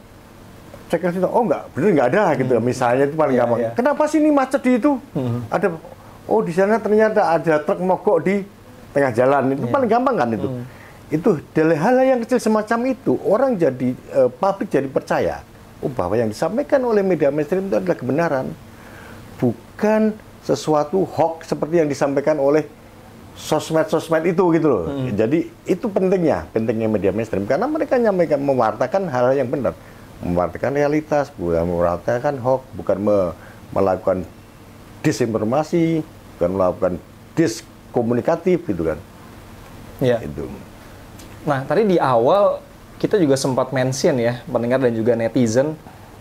Cek Elshinta, oh nggak, bener nggak ada, gitu. Uh. Misalnya itu paling yeah, gampang. Yeah. Kenapa sih ini macet di itu? Uh. Ada, oh di sana ternyata ada truk mogok di tengah jalan. Itu yeah. paling gampang kan itu. Uh. Itu dari hal yang kecil semacam itu, orang jadi, eh, publik jadi percaya oh, bahwa yang disampaikan oleh media mainstream itu adalah kebenaran, bukan sesuatu hoax seperti yang disampaikan oleh sosmed-sosmed itu gitu loh. Hmm. Jadi itu pentingnya, pentingnya media mainstream, karena mereka menyampaikan, mewartakan hal yang benar, mewartakan realitas, bukan mewartakan hoax, bukan me melakukan disinformasi, bukan melakukan diskomunikatif gitu kan. Yeah. Itu. Nah, tadi di awal kita juga sempat mention ya, pendengar dan juga netizen,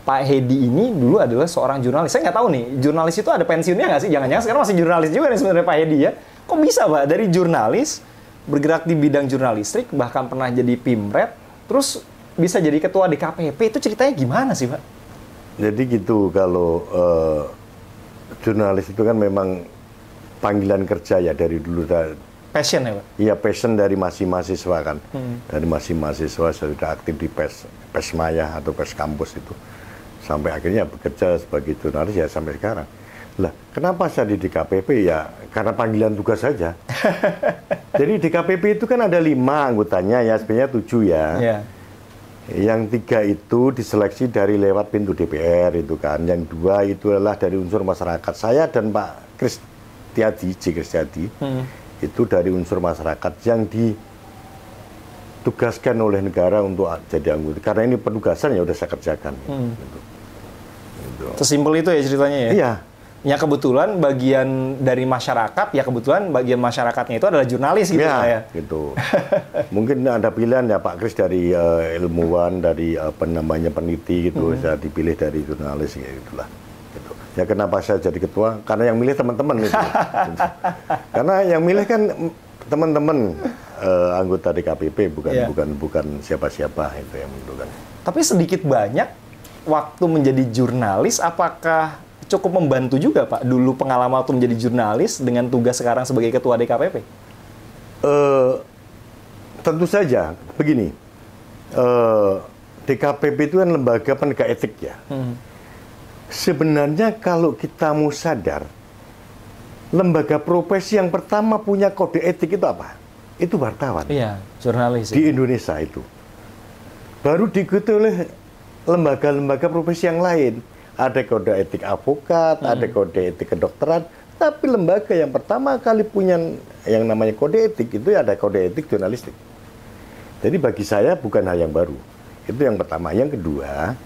Pak Heddy ini dulu adalah seorang jurnalis. Saya nggak tahu nih, jurnalis itu ada pensiunnya nggak sih? Jangan-jangan sekarang masih jurnalis juga nih sebenarnya Pak Heddy ya. Kok bisa Pak? Dari jurnalis, bergerak di bidang jurnalistik, bahkan pernah jadi Pimret, terus bisa jadi ketua D K P P, itu ceritanya gimana sih Pak? Jadi gitu, kalau uh, jurnalis itu kan memang panggilan kerja ya dari dulu. Passion ya Pak? Iya, passion dari masing mahasiswa kan. Hmm. Dari masing mahasiswa sudah aktif di pes, pesma ya, atau pes kampus itu. Sampai akhirnya bekerja sebagai jurnalis ya sampai sekarang. Lah, kenapa saya di D K P P ya? Karena panggilan tugas saja. Jadi D K P P itu kan ada lima anggotanya ya, sebenarnya tujuh ya. Yeah. Yang tiga itu diseleksi dari lewat pintu D P R itu kan. Yang dua itu adalah dari unsur masyarakat. Saya dan Pak Kristiadi, J. Kristiadi, hmm. itu dari unsur masyarakat yang ditugaskan oleh negara untuk jadi anggota. Karena ini penugasan ya udah saya kerjakan. Hmm. Gitu. Gitu. Sesimpel itu ya ceritanya ya? Iya. Ya kebetulan bagian dari masyarakat, ya kebetulan bagian masyarakatnya itu adalah jurnalis gitu ya. Ya. Gitu. Mungkin ada pilihan ya Pak Kris dari uh, ilmuwan, dari apa namanya peneliti gitu, hmm. saya dipilih dari jurnalis gitu lah. Gitu. Ya kenapa saya jadi ketua? Karena yang milih teman-teman itu. Karena yang milih kan teman-teman eh, anggota D K P P, bukan yeah. bukan bukan siapa-siapa itu yang menentukan. Tapi sedikit banyak waktu menjadi jurnalis, apakah cukup membantu juga Pak dulu pengalaman waktu menjadi jurnalis dengan tugas sekarang sebagai ketua D K P P? Eh, tentu saja. Begini, eh, D K P P itu kan lembaga penegak etik ya. Hmm. Sebenarnya kalau kita mau sadar, lembaga profesi yang pertama punya kode etik itu apa? Itu wartawan. Iya, jurnalis. Di ya. Indonesia itu. Baru diikuti oleh lembaga-lembaga profesi yang lain. Ada kode etik advokat, hmm. ada kode etik kedokteran. Tapi lembaga yang pertama kali punya yang namanya kode etik itu ada kode etik jurnalistik. Jadi bagi saya bukan hal yang baru. Itu yang pertama. Yang kedua,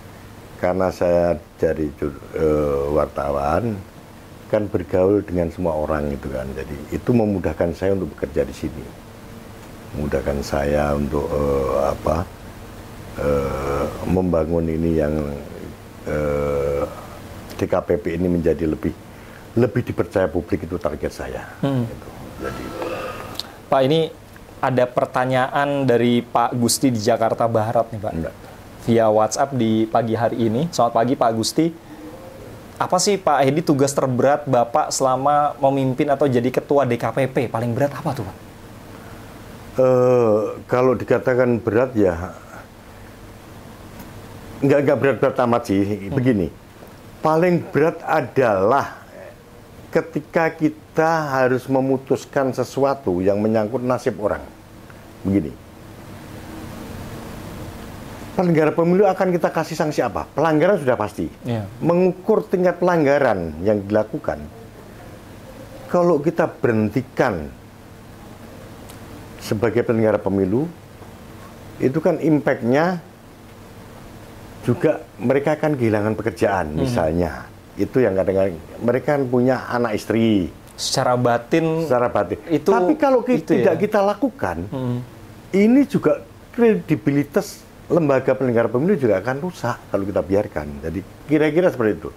karena saya dari uh, wartawan, kan bergaul dengan semua orang itu kan. Jadi itu memudahkan saya untuk bekerja di sini. Memudahkan saya untuk uh, apa uh, membangun ini yang uh, D K P P ini menjadi lebih lebih dipercaya publik, itu target saya. Hmm. Gitu. Jadi, Pak, ini ada pertanyaan dari Pak Gusti di Jakarta Barat nih Pak. Enggak. Via WhatsApp di pagi hari ini. Selamat pagi Pak Gusti. Apa sih Pak Heddy tugas terberat Bapak selama memimpin atau jadi ketua D K P P? Paling berat apa tuh Pak? Uh, kalau dikatakan berat ya nggak nggak berat-berat amat sih. Begini, hmm. paling berat adalah ketika kita harus memutuskan sesuatu yang menyangkut nasib orang. Begini. Penyelenggara pemilu akan kita kasih sanksi apa? Pelanggaran sudah pasti. Yeah. Mengukur tingkat pelanggaran yang dilakukan. Kalau kita berhentikan sebagai penyelenggara pemilu, itu kan impact-nya juga mereka akan kehilangan pekerjaan, mm-hmm. misalnya. Itu yang kadang-kadang mereka kan punya anak istri. Secara batin. Secara batin. Itu, tapi kalau itu tidak ya? Kita lakukan, mm-hmm. ini juga kredibilitas lembaga penyelenggara pemilu juga akan rusak kalau kita biarkan. Jadi kira-kira seperti itu.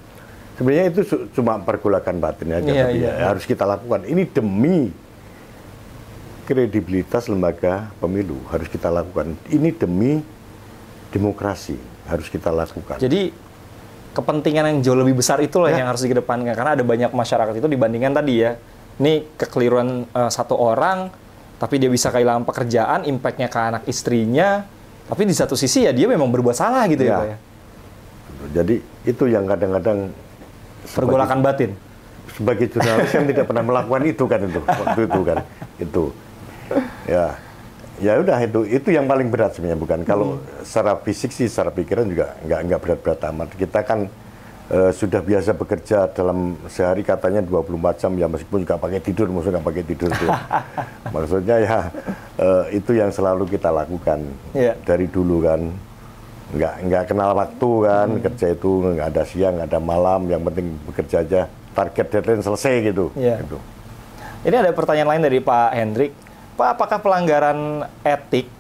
Sebenarnya itu cuma pergolakan batin aja, yeah, tapi yeah. Ya, harus kita lakukan. Ini demi kredibilitas lembaga pemilu harus kita lakukan. Ini demi demokrasi harus kita lakukan. Jadi kepentingan yang jauh lebih besar itulah nah. yang harus dikedepankan, karena ada banyak masyarakat itu dibandingkan tadi ya. Ini kekeliruan uh, satu orang, tapi dia bisa kehilangan pekerjaan, impact-nya ke anak istrinya. Tapi di satu sisi ya dia memang berbuat salah gitu ya, ya Pak ya? Jadi itu yang kadang-kadang pergolakan batin. Sebagai jurnalis yang tidak pernah melakukan itu kan itu waktu itu kan itu ya ya udah itu itu yang paling berat sebenarnya, bukan kalau hmm. secara fisik sih, secara pikiran juga nggak nggak berat-berat amat. Kita kan e, sudah biasa bekerja dalam sehari katanya dua puluh empat jam ya, meskipun nggak pakai tidur, maksudnya nggak pakai tidur tuh. Maksudnya ya. Uh, itu yang selalu kita lakukan yeah. dari dulu kan, nggak nggak kenal waktu kan, hmm. kerja itu nggak ada siang, nggak ada malam, yang penting bekerja aja, target deadline selesai gitu. Yeah. Gitu. Ini ada pertanyaan lain dari Pak Hendrik, Pak, apakah pelanggaran etik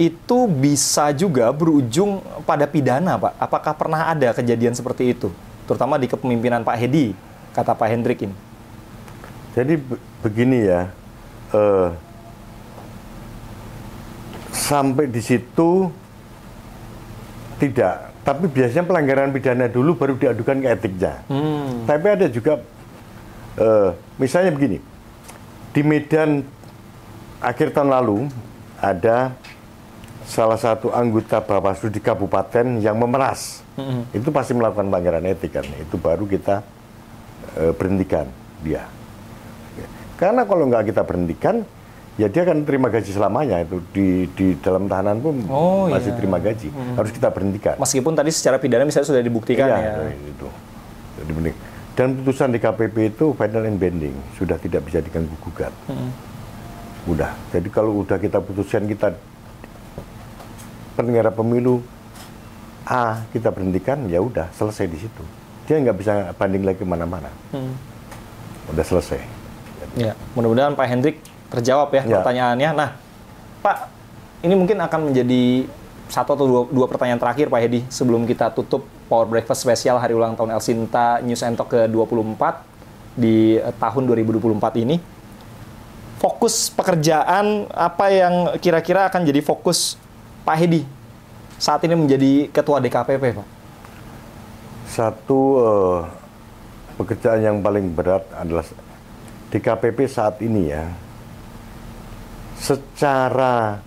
itu bisa juga berujung pada pidana Pak? Apakah pernah ada kejadian seperti itu, terutama di kepemimpinan Pak Heddy, kata Pak Hendrik ini? Jadi be- begini ya. Uh, Sampai di situ tidak, tapi biasanya pelanggaran pidana dulu baru diadukan ke etiknya. Hmm. Tapi ada juga, uh, misalnya begini, di Medan akhir tahun lalu ada salah satu anggota Bawaslu di kabupaten yang memeras, hmm. itu pasti melakukan pelanggaran etik kan, itu baru kita uh, berhentikan dia. Karena kalau nggak kita berhentikan, ya dia akan terima gaji selamanya itu di di dalam tahanan pun oh, masih iya. terima gaji. Hmm. Harus kita berhentikan. Meskipun tadi secara pidana misalnya sudah dibuktikan iya, ya. Itu. Jadi benar. Dan putusan D K P P itu final and binding, sudah tidak bisa diganggu gugat. Hmm. Udah. Jadi kalau udah kita putuskan kita penyelenggara pemilu A kita berhentikan, ya udah selesai di situ. Dia nggak bisa banding lagi kemana-mana. Hmm. Udah selesai. Jadi, ya. Mudah-mudahan Pak Hendrik terjawab ya, ya pertanyaannya. Nah, Pak, ini mungkin akan menjadi satu atau dua, dua pertanyaan terakhir Pak Heddy sebelum kita tutup Power Breakfast spesial hari ulang tahun Elshinta News and Talk ke dua puluh empat di tahun dua ribu dua puluh empat ini. Fokus pekerjaan apa yang kira-kira akan jadi fokus Pak Heddy saat ini menjadi Ketua D K P P, Pak? Satu, uh, pekerjaan yang paling berat adalah D K P P saat ini ya. Secara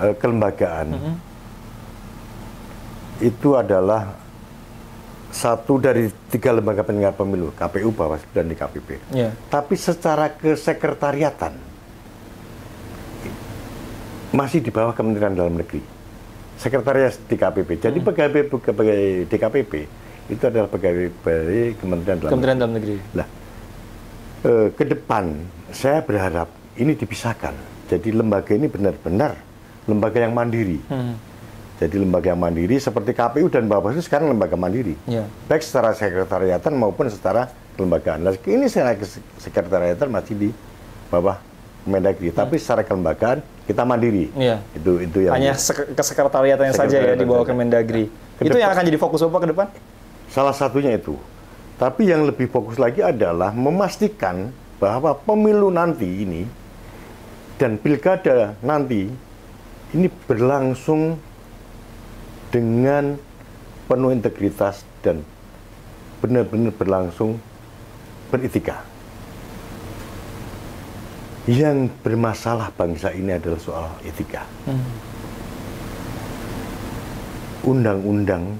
uh, kelembagaan, mm-hmm. itu adalah satu dari tiga lembaga penyelenggara pemilu, K P U, Bawaslu, dan D K P P. Yeah. Tapi secara kesekretariatan masih di bawah Kementerian Dalam Negeri. Sekretariat D K P P. Jadi hmm. pegawai pegawai D K P P itu adalah pegawai dari Kementerian Dalam Kementerian Negeri. Dalam Negeri. Nah, e, ke depan saya berharap ini dipisahkan. Jadi lembaga ini benar-benar lembaga yang mandiri. Hmm. Jadi lembaga mandiri seperti K P U dan Bawaslu sekarang lembaga mandiri, yeah. baik secara sekretariatan maupun secara kelembagaan. Nah, ini secara sekretariatan masih di bawah Mendagri, yeah. tapi secara kelembagaan kita mandiri. Yeah. Itu itu yang hanya kesekretariatannya saja ya di bawah Kemendagri. Nah, itu yang akan jadi fokus Bapak ke depan? Salah satunya itu. Tapi yang lebih fokus lagi adalah memastikan bahwa pemilu nanti ini dan pilkada nanti ini berlangsung dengan penuh integritas dan benar-benar berlangsung beretika. Yang bermasalah bangsa ini adalah soal etika. Hmm. Undang-undang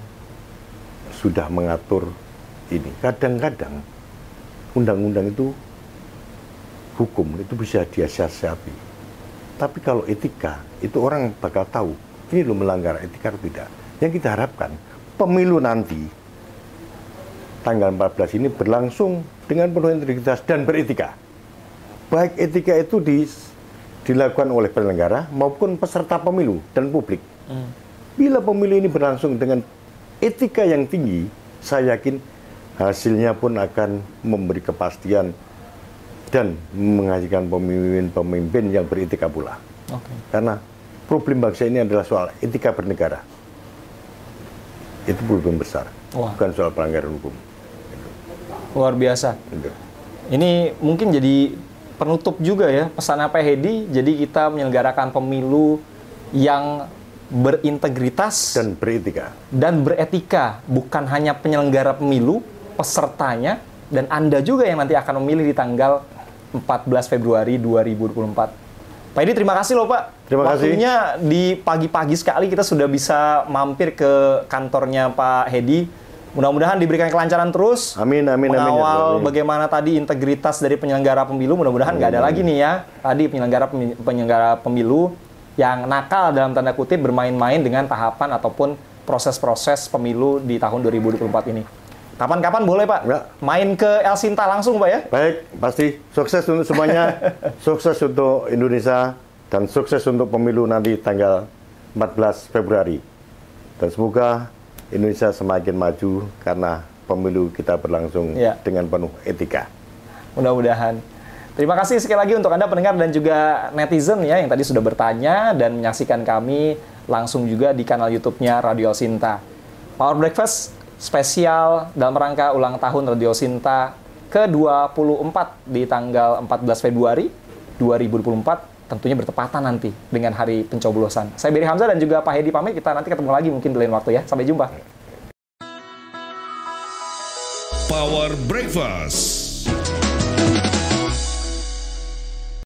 sudah mengatur ini. Kadang-kadang undang-undang itu hukum itu bisa disiasati. Tapi kalau etika itu orang bakal tahu ini lo melanggar etika atau tidak. Yang kita harapkan pemilu nanti tanggal empat belas ini berlangsung dengan penuh integritas dan beretika. Baik etika itu di, dilakukan oleh penyelenggara maupun peserta pemilu dan publik. Hmm. Bila pemilu ini berlangsung dengan etika yang tinggi, saya yakin hasilnya pun akan memberi kepastian dan menghasilkan pemimpin-pemimpin yang beretika pula. Okay. Karena problem bangsa ini adalah soal etika bernegara. Itu problem besar. Wah. Bukan soal pelanggaran hukum. Luar biasa. Itu. Ini mungkin jadi penutup juga ya, pesan apa Heddy? Jadi kita menyelenggarakan pemilu yang berintegritas dan beretika. Dan beretika, bukan hanya penyelenggara pemilu, pesertanya, dan Anda juga yang nanti akan memilih di tanggal empat belas Februari dua ribu dua puluh empat. Pak Heddy, terima kasih loh Pak. Terima kasih. Waktunya di pagi-pagi sekali kita sudah bisa mampir ke kantornya Pak Heddy. Mudah-mudahan diberikan kelancaran terus. Amin, amin, mengawal amin, amin. Bagaimana tadi integritas dari penyelenggara pemilu. Mudah-mudahan nggak ada lagi nih ya. Tadi penyelenggara penyelenggara pemilu yang nakal dalam tanda kutip bermain-main dengan tahapan ataupun proses-proses pemilu di tahun dua ribu dua puluh empat ini. Kapan-kapan boleh Pak, ya. Main ke Elshinta langsung Pak ya? Baik, pasti. Sukses untuk semuanya, sukses untuk Indonesia, dan sukses untuk pemilu nanti tanggal empat belas Februari. Dan semoga Indonesia semakin maju karena pemilu kita berlangsung ya. Dengan penuh etika. Mudah-mudahan. Terima kasih sekali lagi untuk Anda pendengar dan juga netizen ya yang tadi sudah bertanya dan menyaksikan kami langsung juga di kanal YouTube-nya Radio Elshinta. Power Breakfast spesial dalam rangka ulang tahun Radio Elshinta ke dua puluh empat di tanggal empat belas Februari dua ribu dua puluh empat, tentunya bertepatan nanti dengan hari pencoblosan. Saya Beri Hamzah dan juga Pak Heddy pamit, kita nanti ketemu lagi mungkin di lain waktu ya. Sampai jumpa. Power Breakfast.